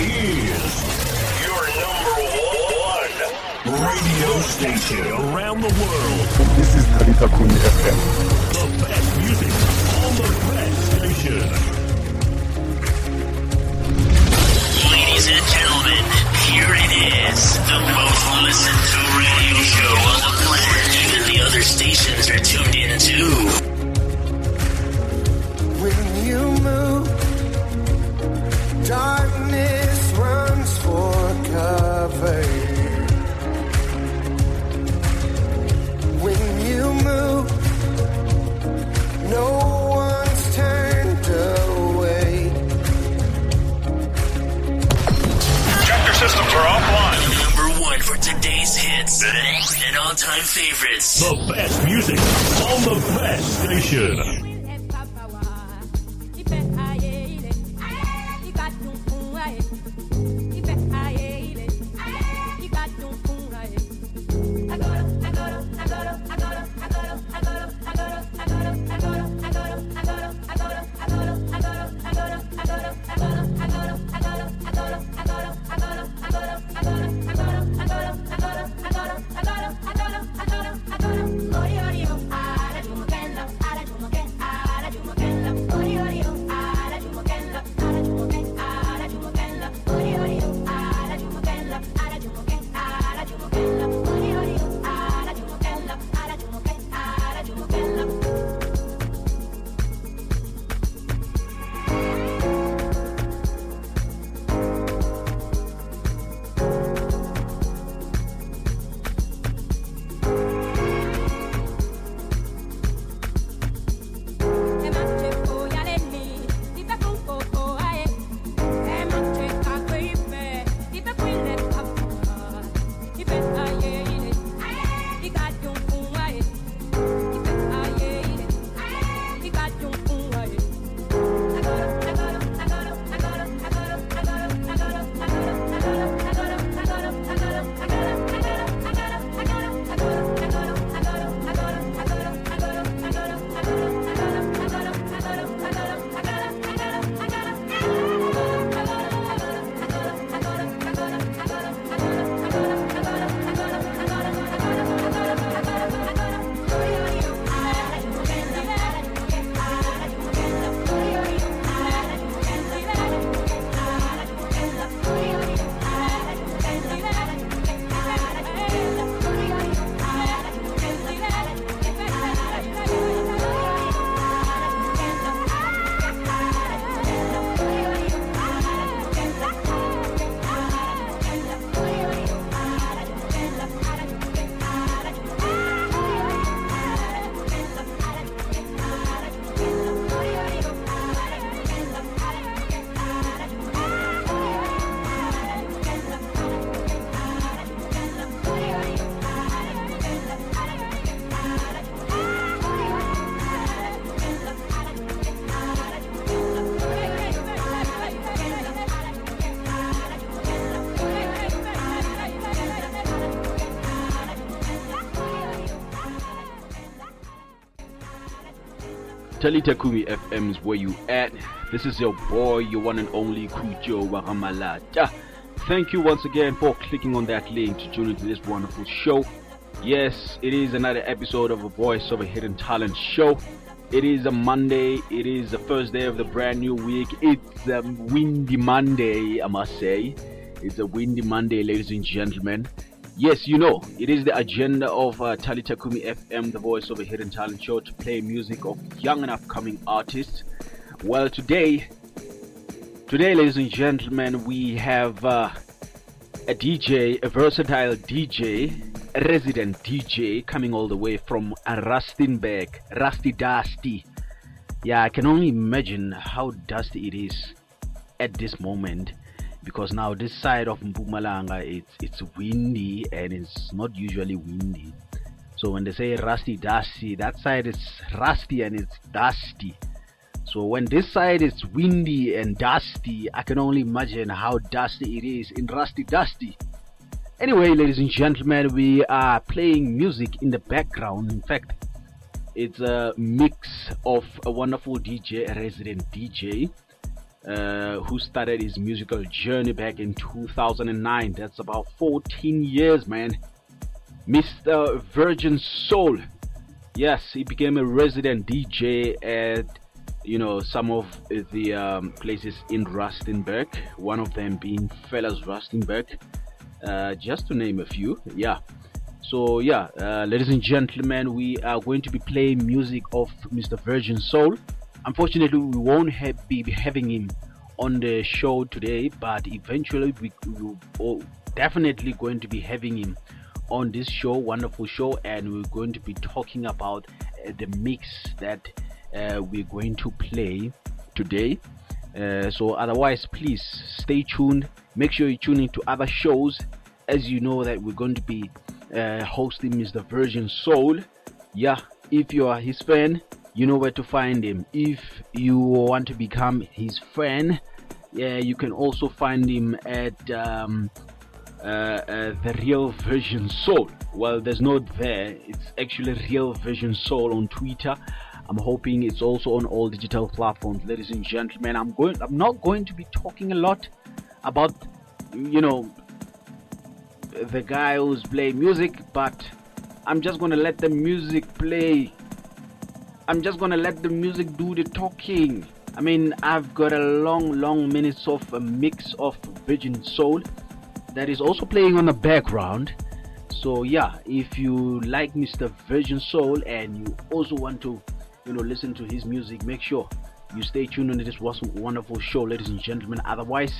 is your number one radio station around the world. This is Talitha Kumi FM. The best music on the best station. Ladies and gentlemen, here it is. The most listened to radio show on the planet. Even the other stations are tuned in too. When you move, darkness runs for cover. When you move, no one's turned away. Chapter systems are offline. Number one for today's hits and all-time favorites. The best music on the best station. Talitha Kumi FM's where you at. This is your boy, your one and only Kujo Wakamala. Thank you once again for clicking on that link to tune into this wonderful show. Yes, it is another episode of a Voice of a Hidden Talent show. It is a Monday. It is the first day of the brand new week. It's a windy Monday, I must say. It's a windy Monday, ladies and gentlemen. Yes, you know, it is the agenda of Talitha Kumi FM, the Voice of a Hidden Talent show, to play music of young and upcoming artists. Well, today, ladies and gentlemen, we have a DJ, a versatile DJ, a resident DJ, coming all the way from Rustenburg, Rusty Dusty. Yeah, I can only imagine how dusty it is at this moment, because now this side of Mpumalanga, it's windy, and it's not usually windy. So when they say Rusty Dusty, that side is rusty and it's dusty. So when this side is windy and dusty, I can only imagine how dusty it is in Rusty Dusty. Anyway, ladies and gentlemen, we are playing music in the background. In fact, it's a mix of a wonderful DJ, a resident DJ. who started his musical journey back in 2009. That's about 14 years, man. Mr. Virgin Soul. Yes, he became a resident DJ at, you know, some of the places in Rustenburg, one of them being Fellas Rustenburg, just to name a few. Yeah. So yeah, ladies and gentlemen, we are going to be playing music of Mr. Virgin Soul. Unfortunately, we won't be having him on the show today, but eventually we definitely going to be having him on this show, wonderful show, and we're going to be talking about the mix that we're going to play today. So otherwise, please stay tuned. Make sure you tune into other shows, as you know that we're going to be hosting Mr. Virgin Soul. Yeah, if you are his fan, you know where to find him. If you want to become his fan, yeah, you can also find him at the Real Vision Soul. Well, there's no there, it's actually Real Vision Soul on Twitter. I'm hoping it's also on all digital platforms. Ladies and gentlemen, I'm not going to be talking a lot about, you know, the guy who's playing music, but I'm just gonna let the music play. I'm just gonna let the music do the talking. I mean, I've got a long minutes of a mix of Virgin Soul that is also playing on the background. So yeah, if you like Mr. Virgin Soul and you also want to, you know, listen to his music, make sure you stay tuned on this wonderful show, ladies and gentlemen. Otherwise,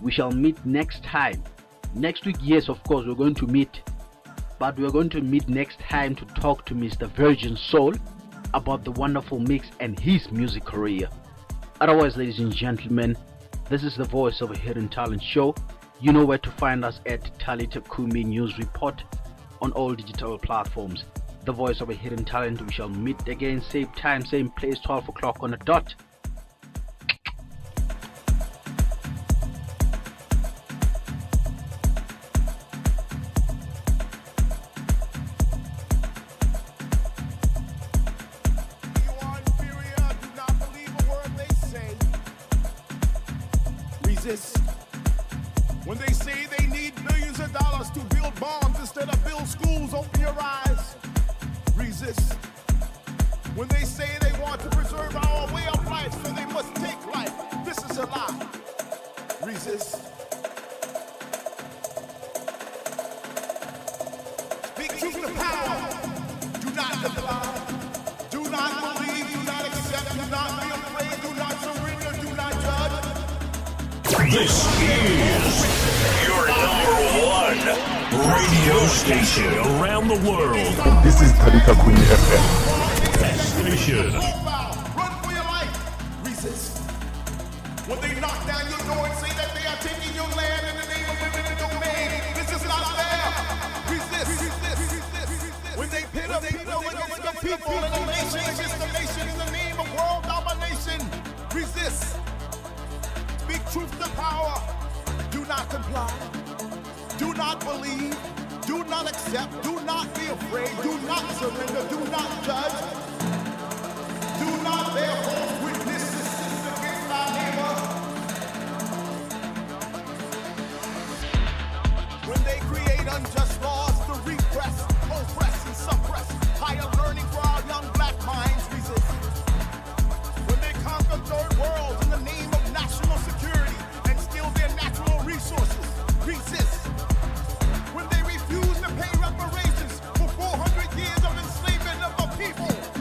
we shall meet next time. Next week, yes, of course, we're going to meet, but we're going to meet next time to talk to Mr. Virgin Soul about the wonderful mix and his music career. Otherwise, ladies and gentlemen, this is the Voice of a Hidden Talent show. You know where to find us at Talitha Kumi News Report on all digital platforms. The Voice of a Hidden Talent. We shall meet again, same time, same place, 12 o'clock on the dot. When they say they need millions of dollars to build bombs instead of build schools, open your eyes. Resist. When they say they want to preserve our way of life, so they must take life. This is a lie. Resist. Speak truth to power. Do not comply. Do not believe. Do not accept. Do not be afraid. Do not surrender. Do not judge. This is your number 1 radio station around the world. This is Talitha Kumi FM. That station. Run for your life. Resist. When they knock down your door and say that they are taking your land in the name of eminent domain, this is not fair. Resist. When they pit up people against the people and the nation against the nation in the name of world domination, resist. Speak truth to power. Do not comply. Do not believe. Do not accept. Do not be afraid. Do not surrender. Do not judge. Do not bear false witnesses against thy neighbor. When they create unjust laws to repress, oppress, and suppress higher learning for our young black minds, resist. When they conquer third worlds in the name of national security and steal their natural resources, resist. When they refuse to pay reparations for 400 years of enslavement of the people.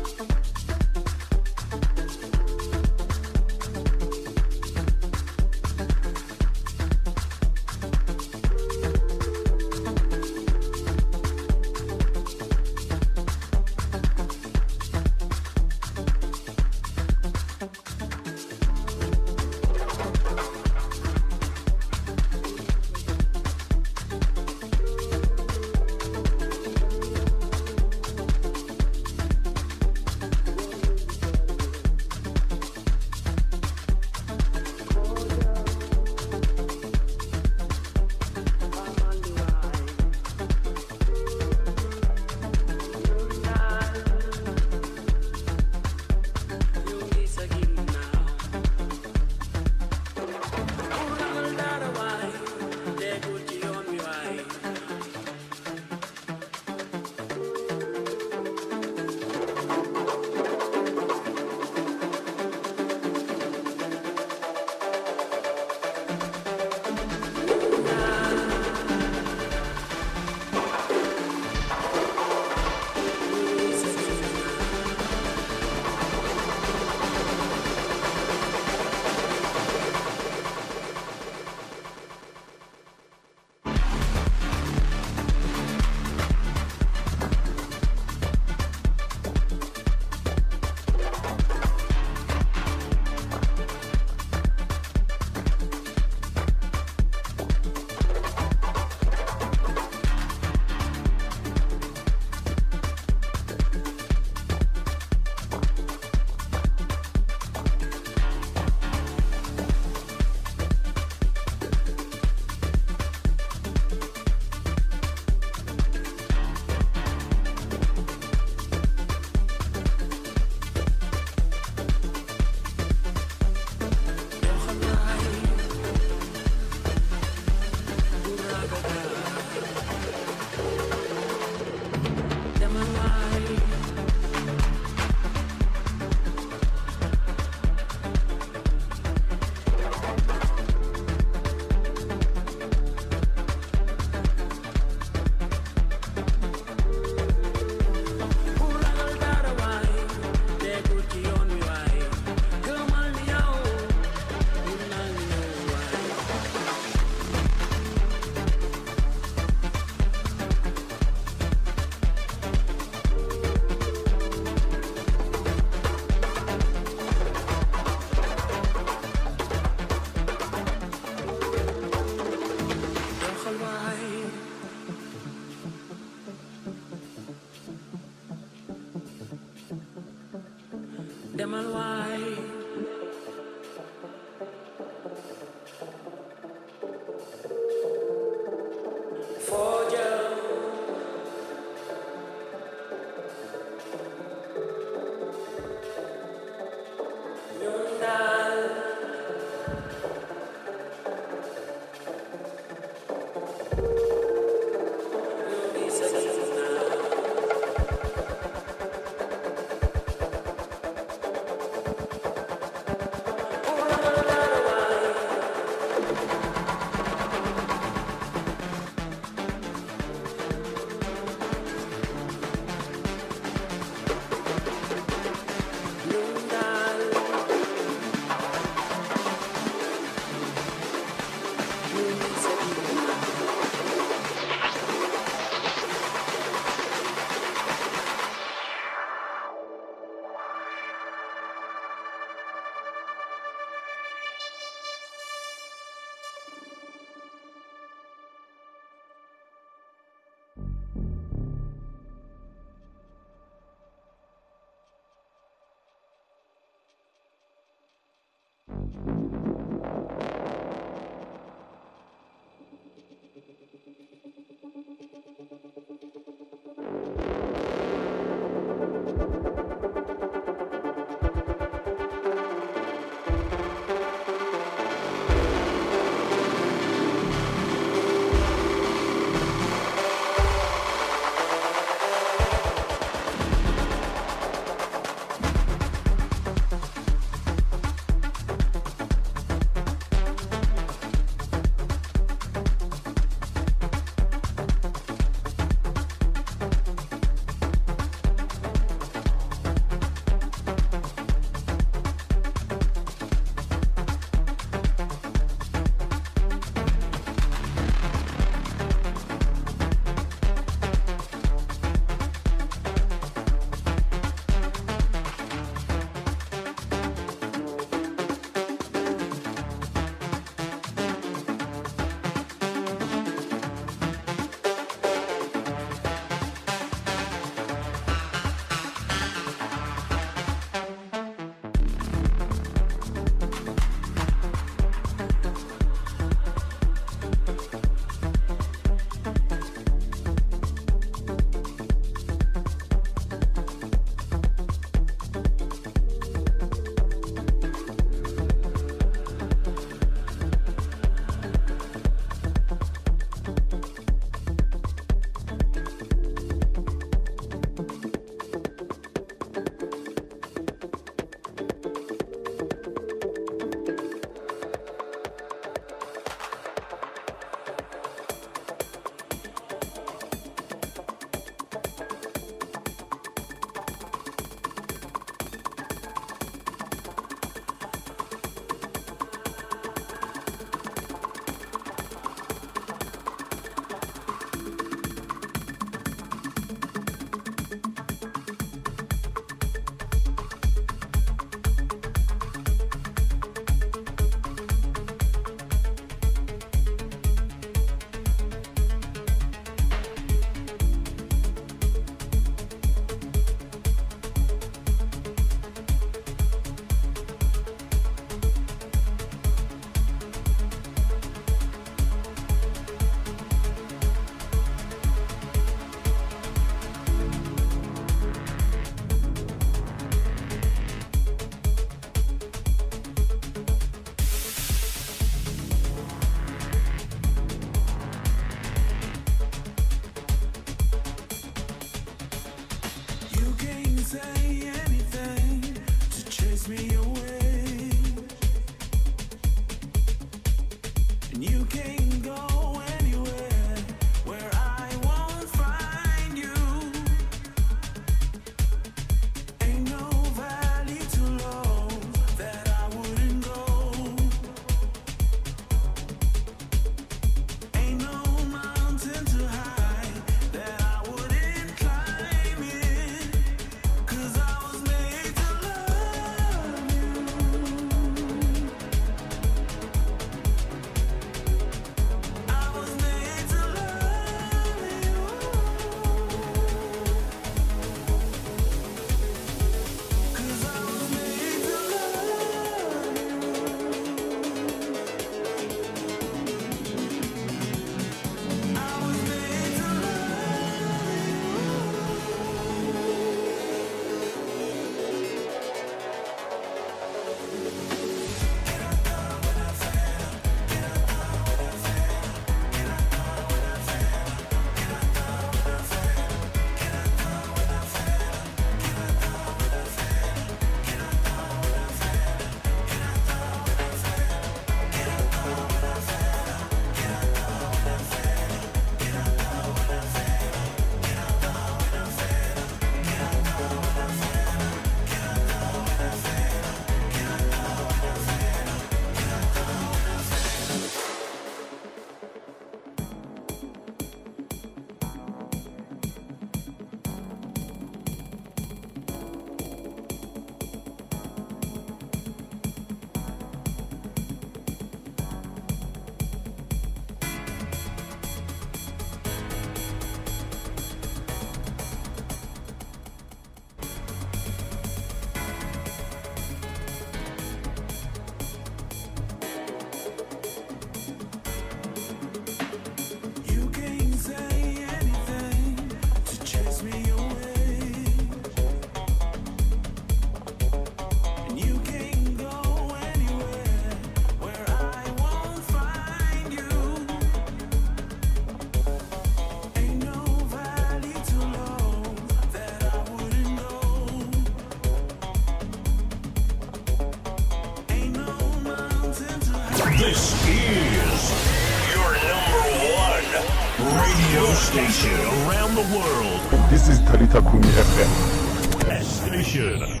This is your number one radio station around the world. This is Talitha Kumi FM. A station.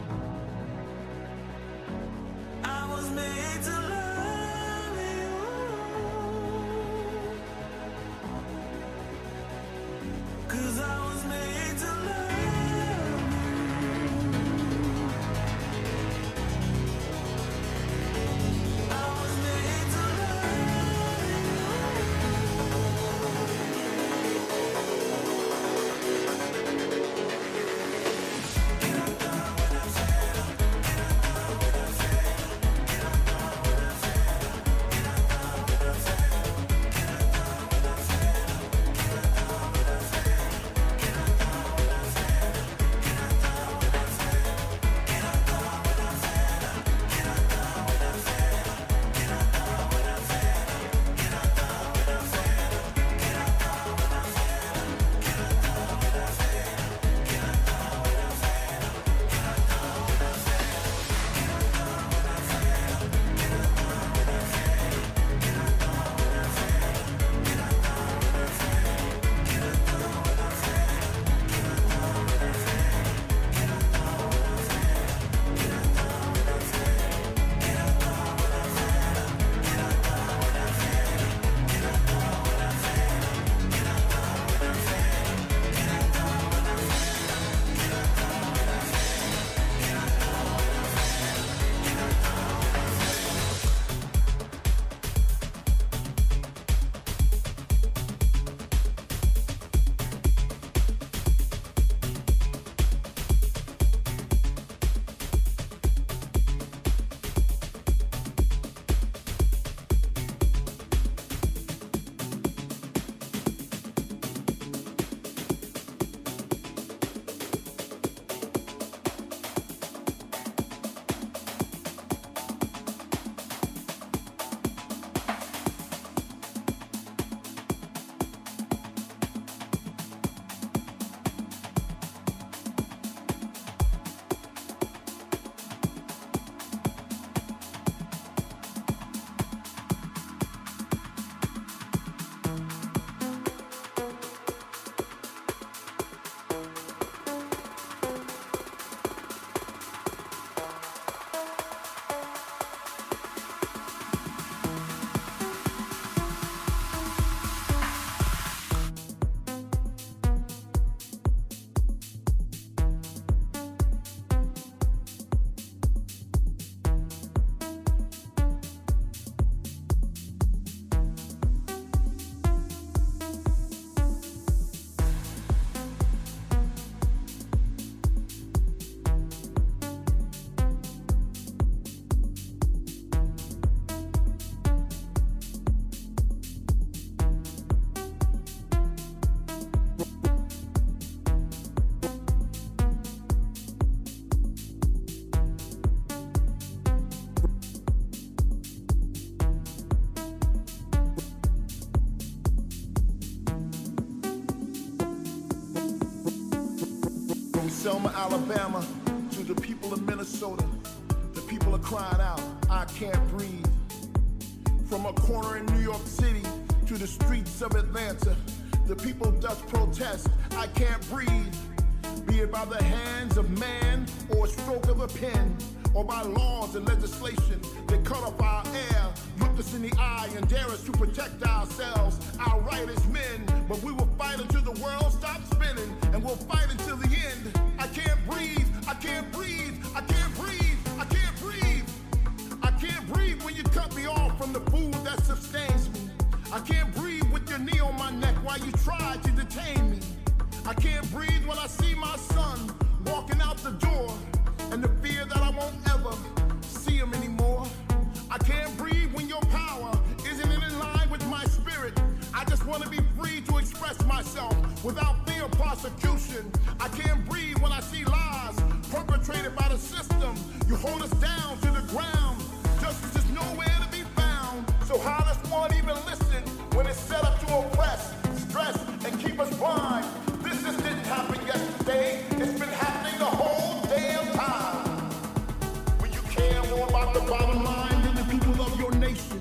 Alabama, to the people of Minnesota, the people are crying out, I can't breathe. From a corner in New York City to the streets of Atlanta, the people does protest, I can't breathe. Be it by the hands of man or a stroke of a pen, or by laws and legislation that cut off our air, look us in the eye and dare us to protect ourselves, our right as men. But we will fight until the world stops spinning, and we'll fight until the end. I can't breathe, I can't breathe, I can't breathe, I can't breathe. I can't breathe when you cut me off from the food that sustains me. I can't breathe with your knee on my neck while you try to detain me. I can't breathe when I see my son walking out the door, and the fear that I won't ever see him anymore. I can't breathe when your power isn't in line with my spirit. I just want to be free to express myself without fear of prosecution. I can't breathe when I see lies perpetrated by the system. You hold us down to the ground. Justice is nowhere to be found. So how does one even listen when it's set up to oppress, stress, and keep us blind? This just didn't happen yesterday. It's been happening the whole damn time. When you care more about the bottom line than the people of your nation,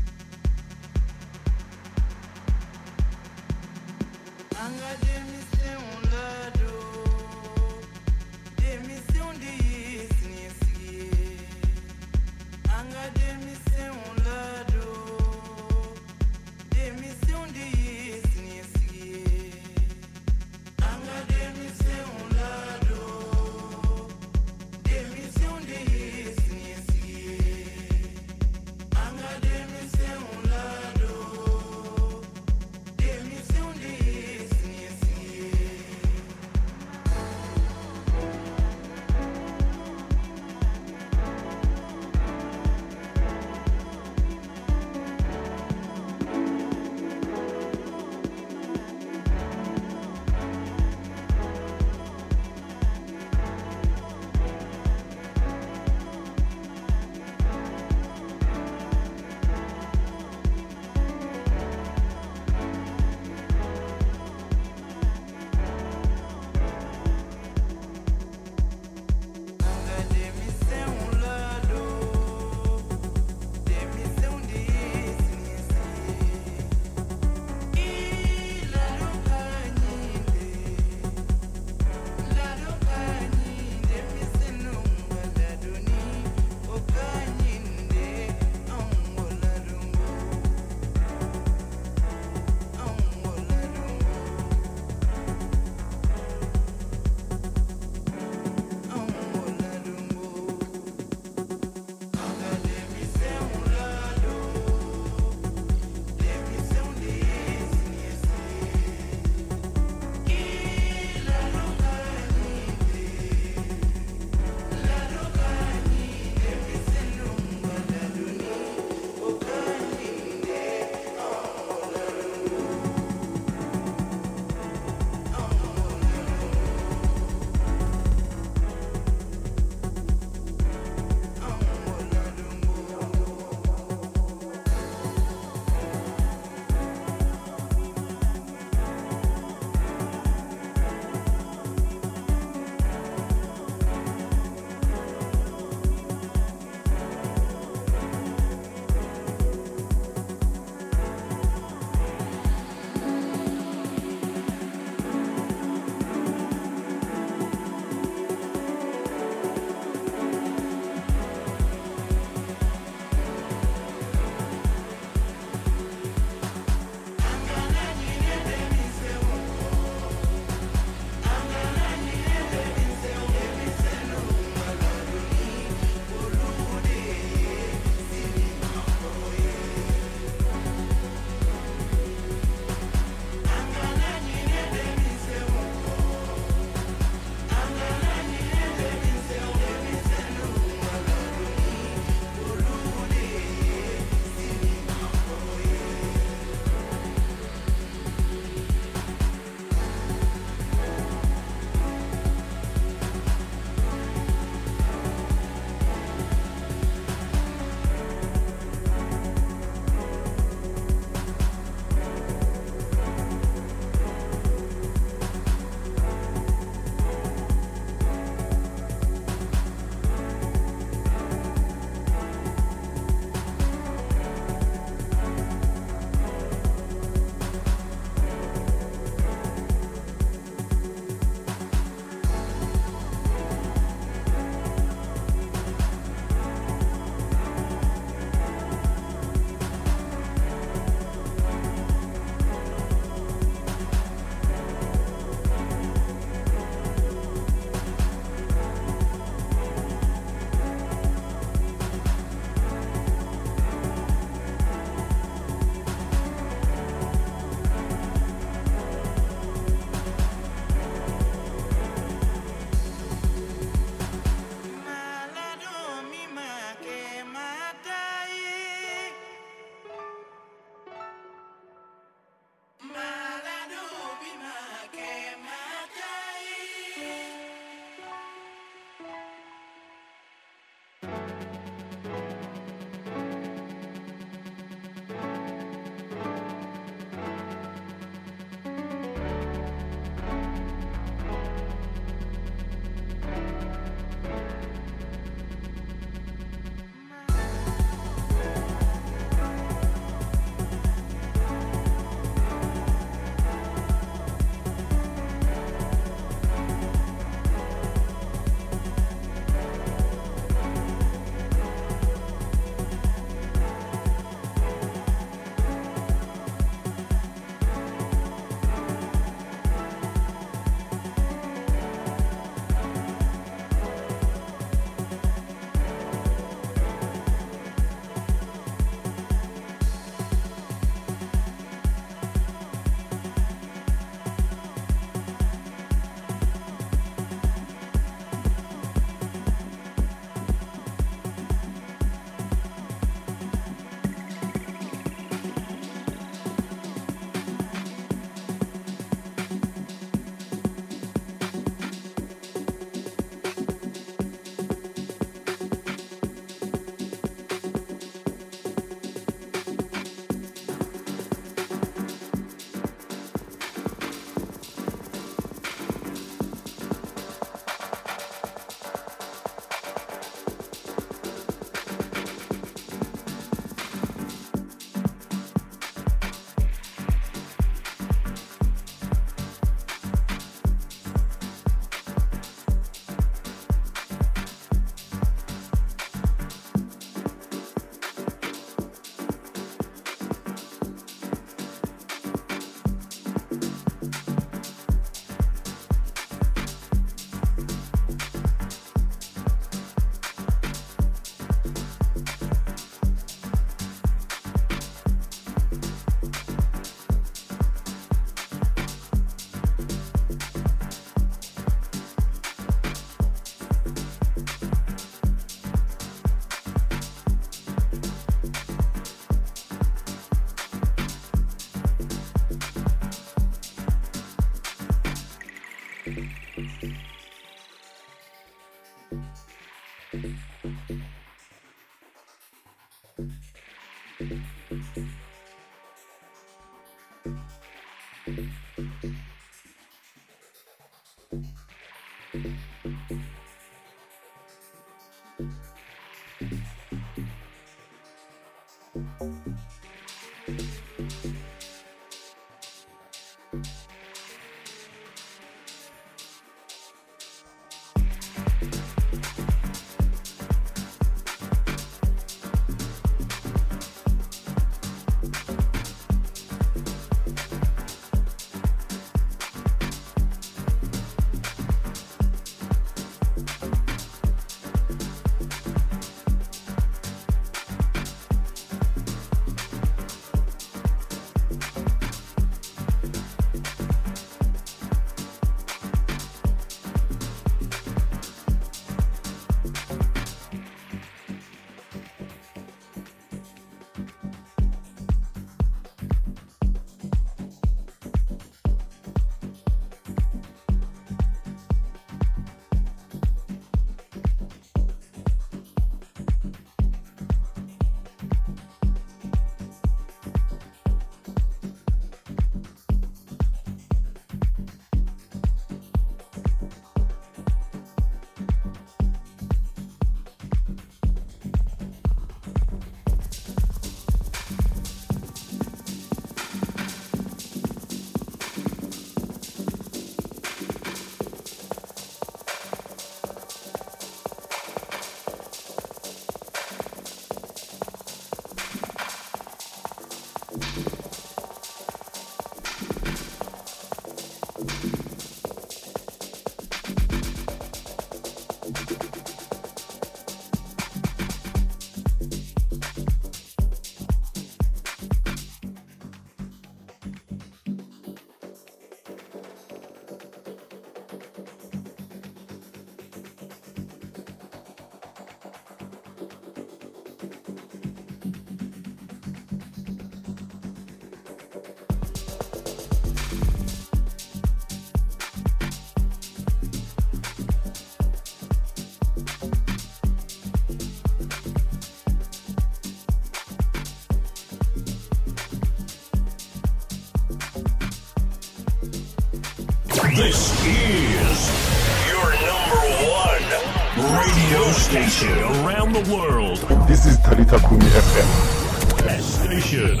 Around the world. This is Talitha Kumi FM. That station.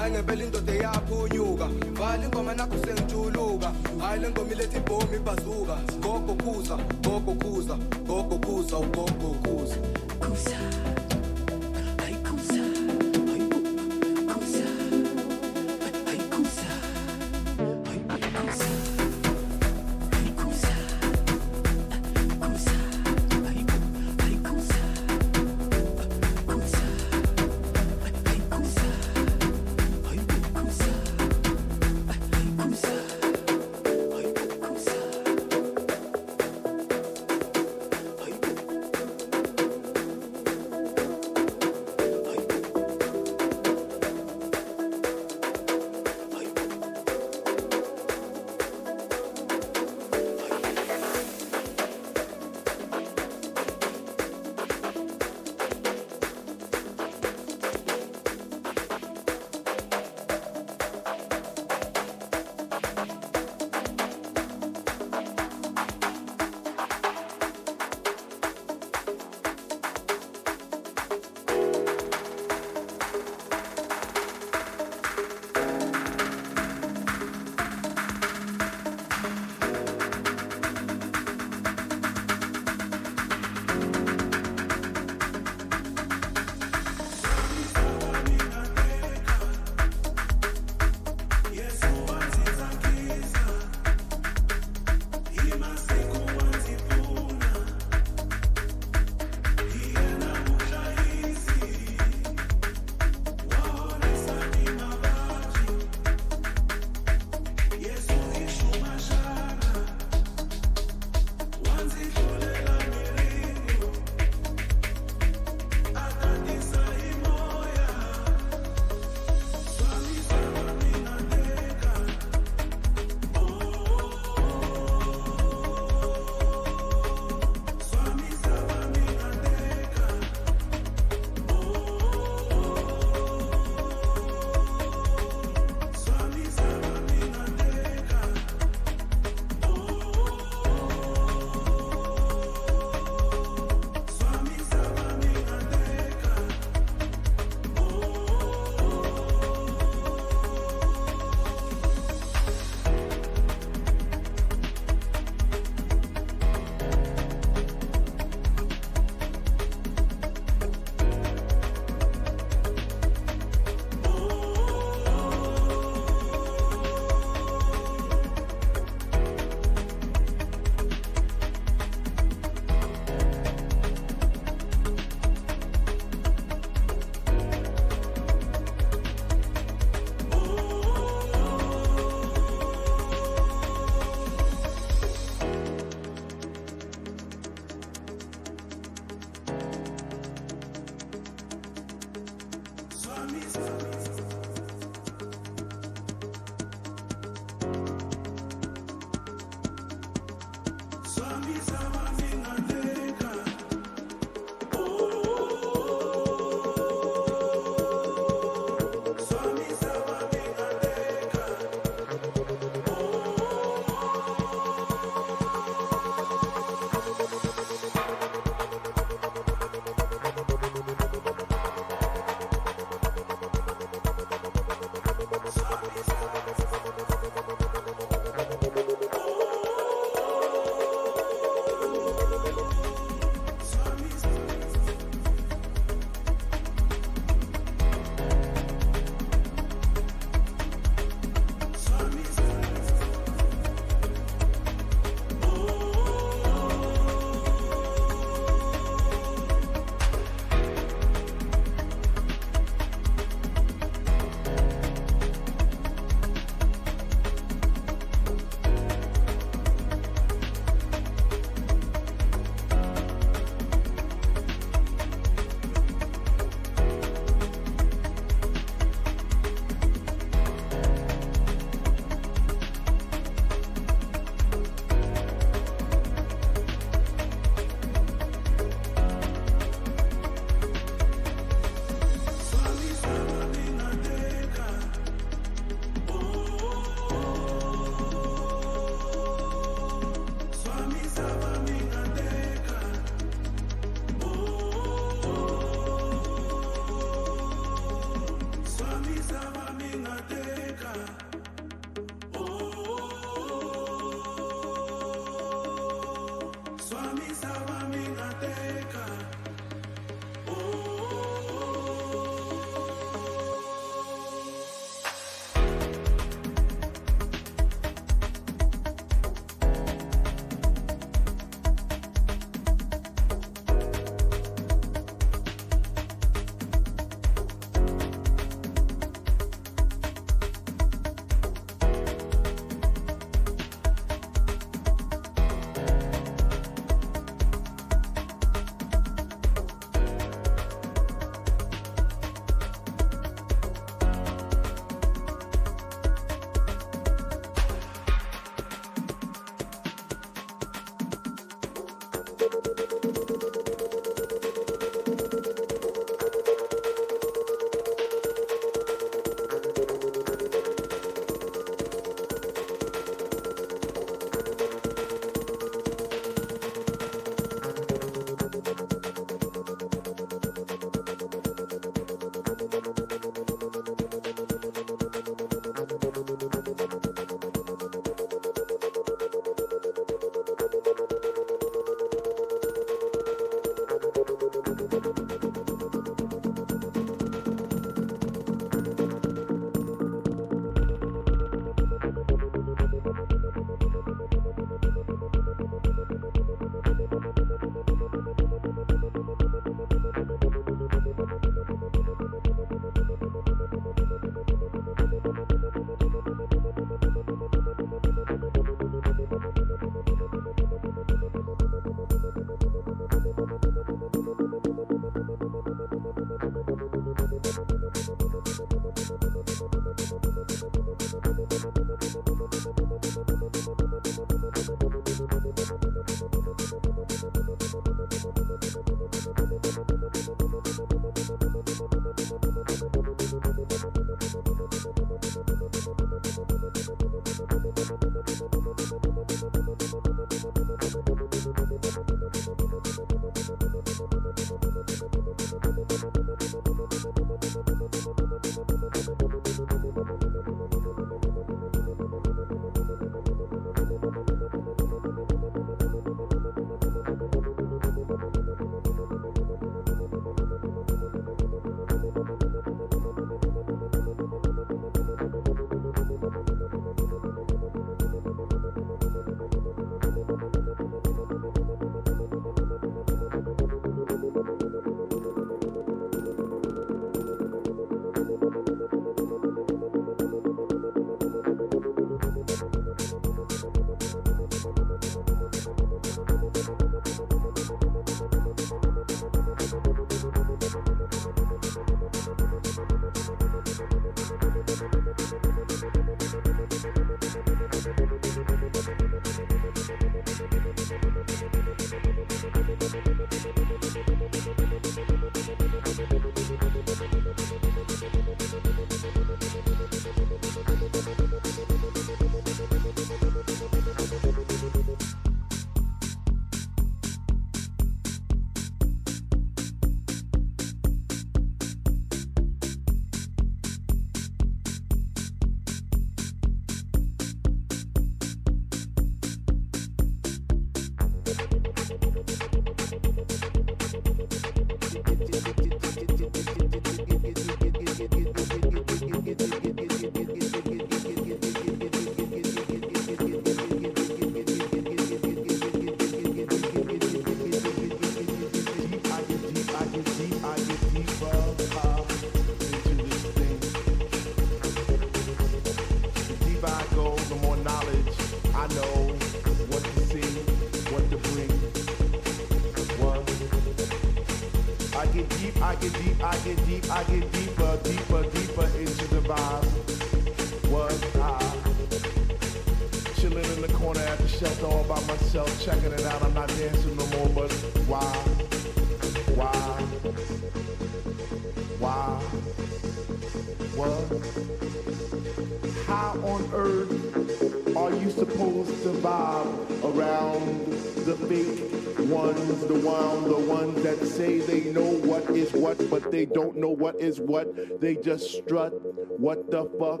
They don't know what is what, they just strut What the fuck?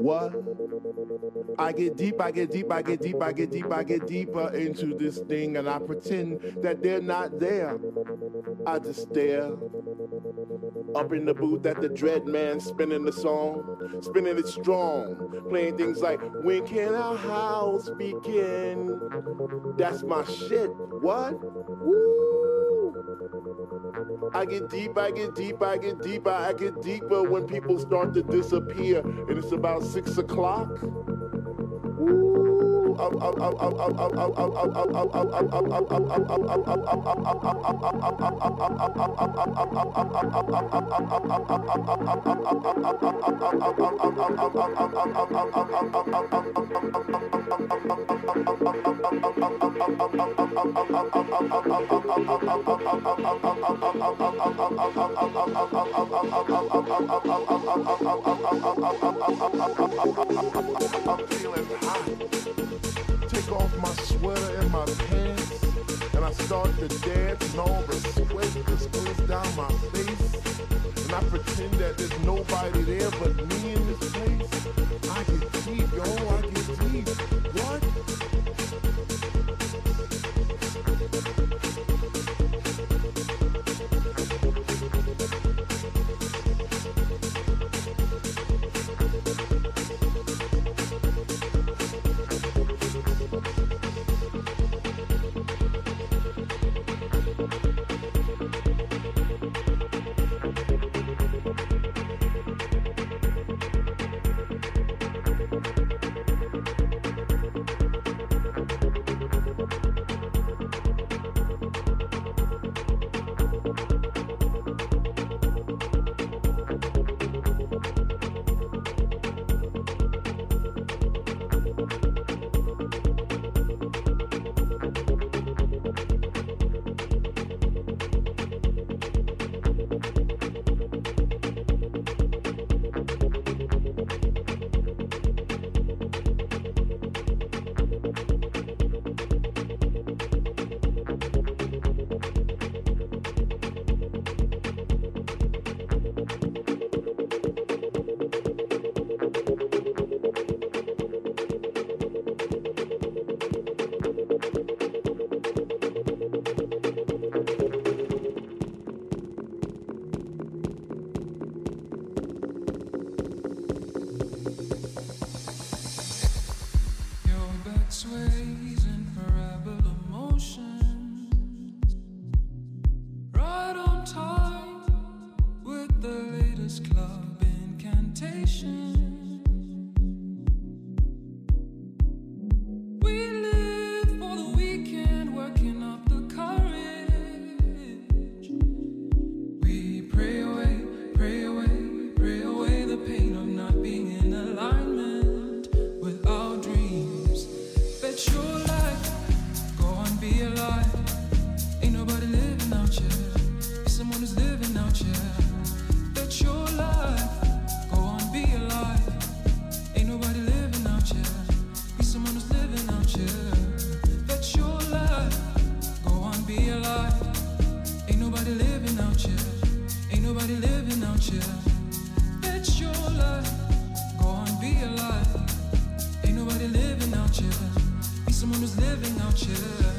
What? I get deeper into this thing, and I pretend that they're not there. I just stare up in the booth at the dread man spinning the song, spinning it strong, playing things like, when can our house begin? That's my shit. What? Woo! I get deeper when people start to disappear, and it's about 6 o'clock. I'm feeling hot. Take off my sweater and my pants, and I start to dance, and all the sweat just goes down my face, and I pretend that there's nobody there but me in this place. I get deep, yo, I get deep. What? Living out here.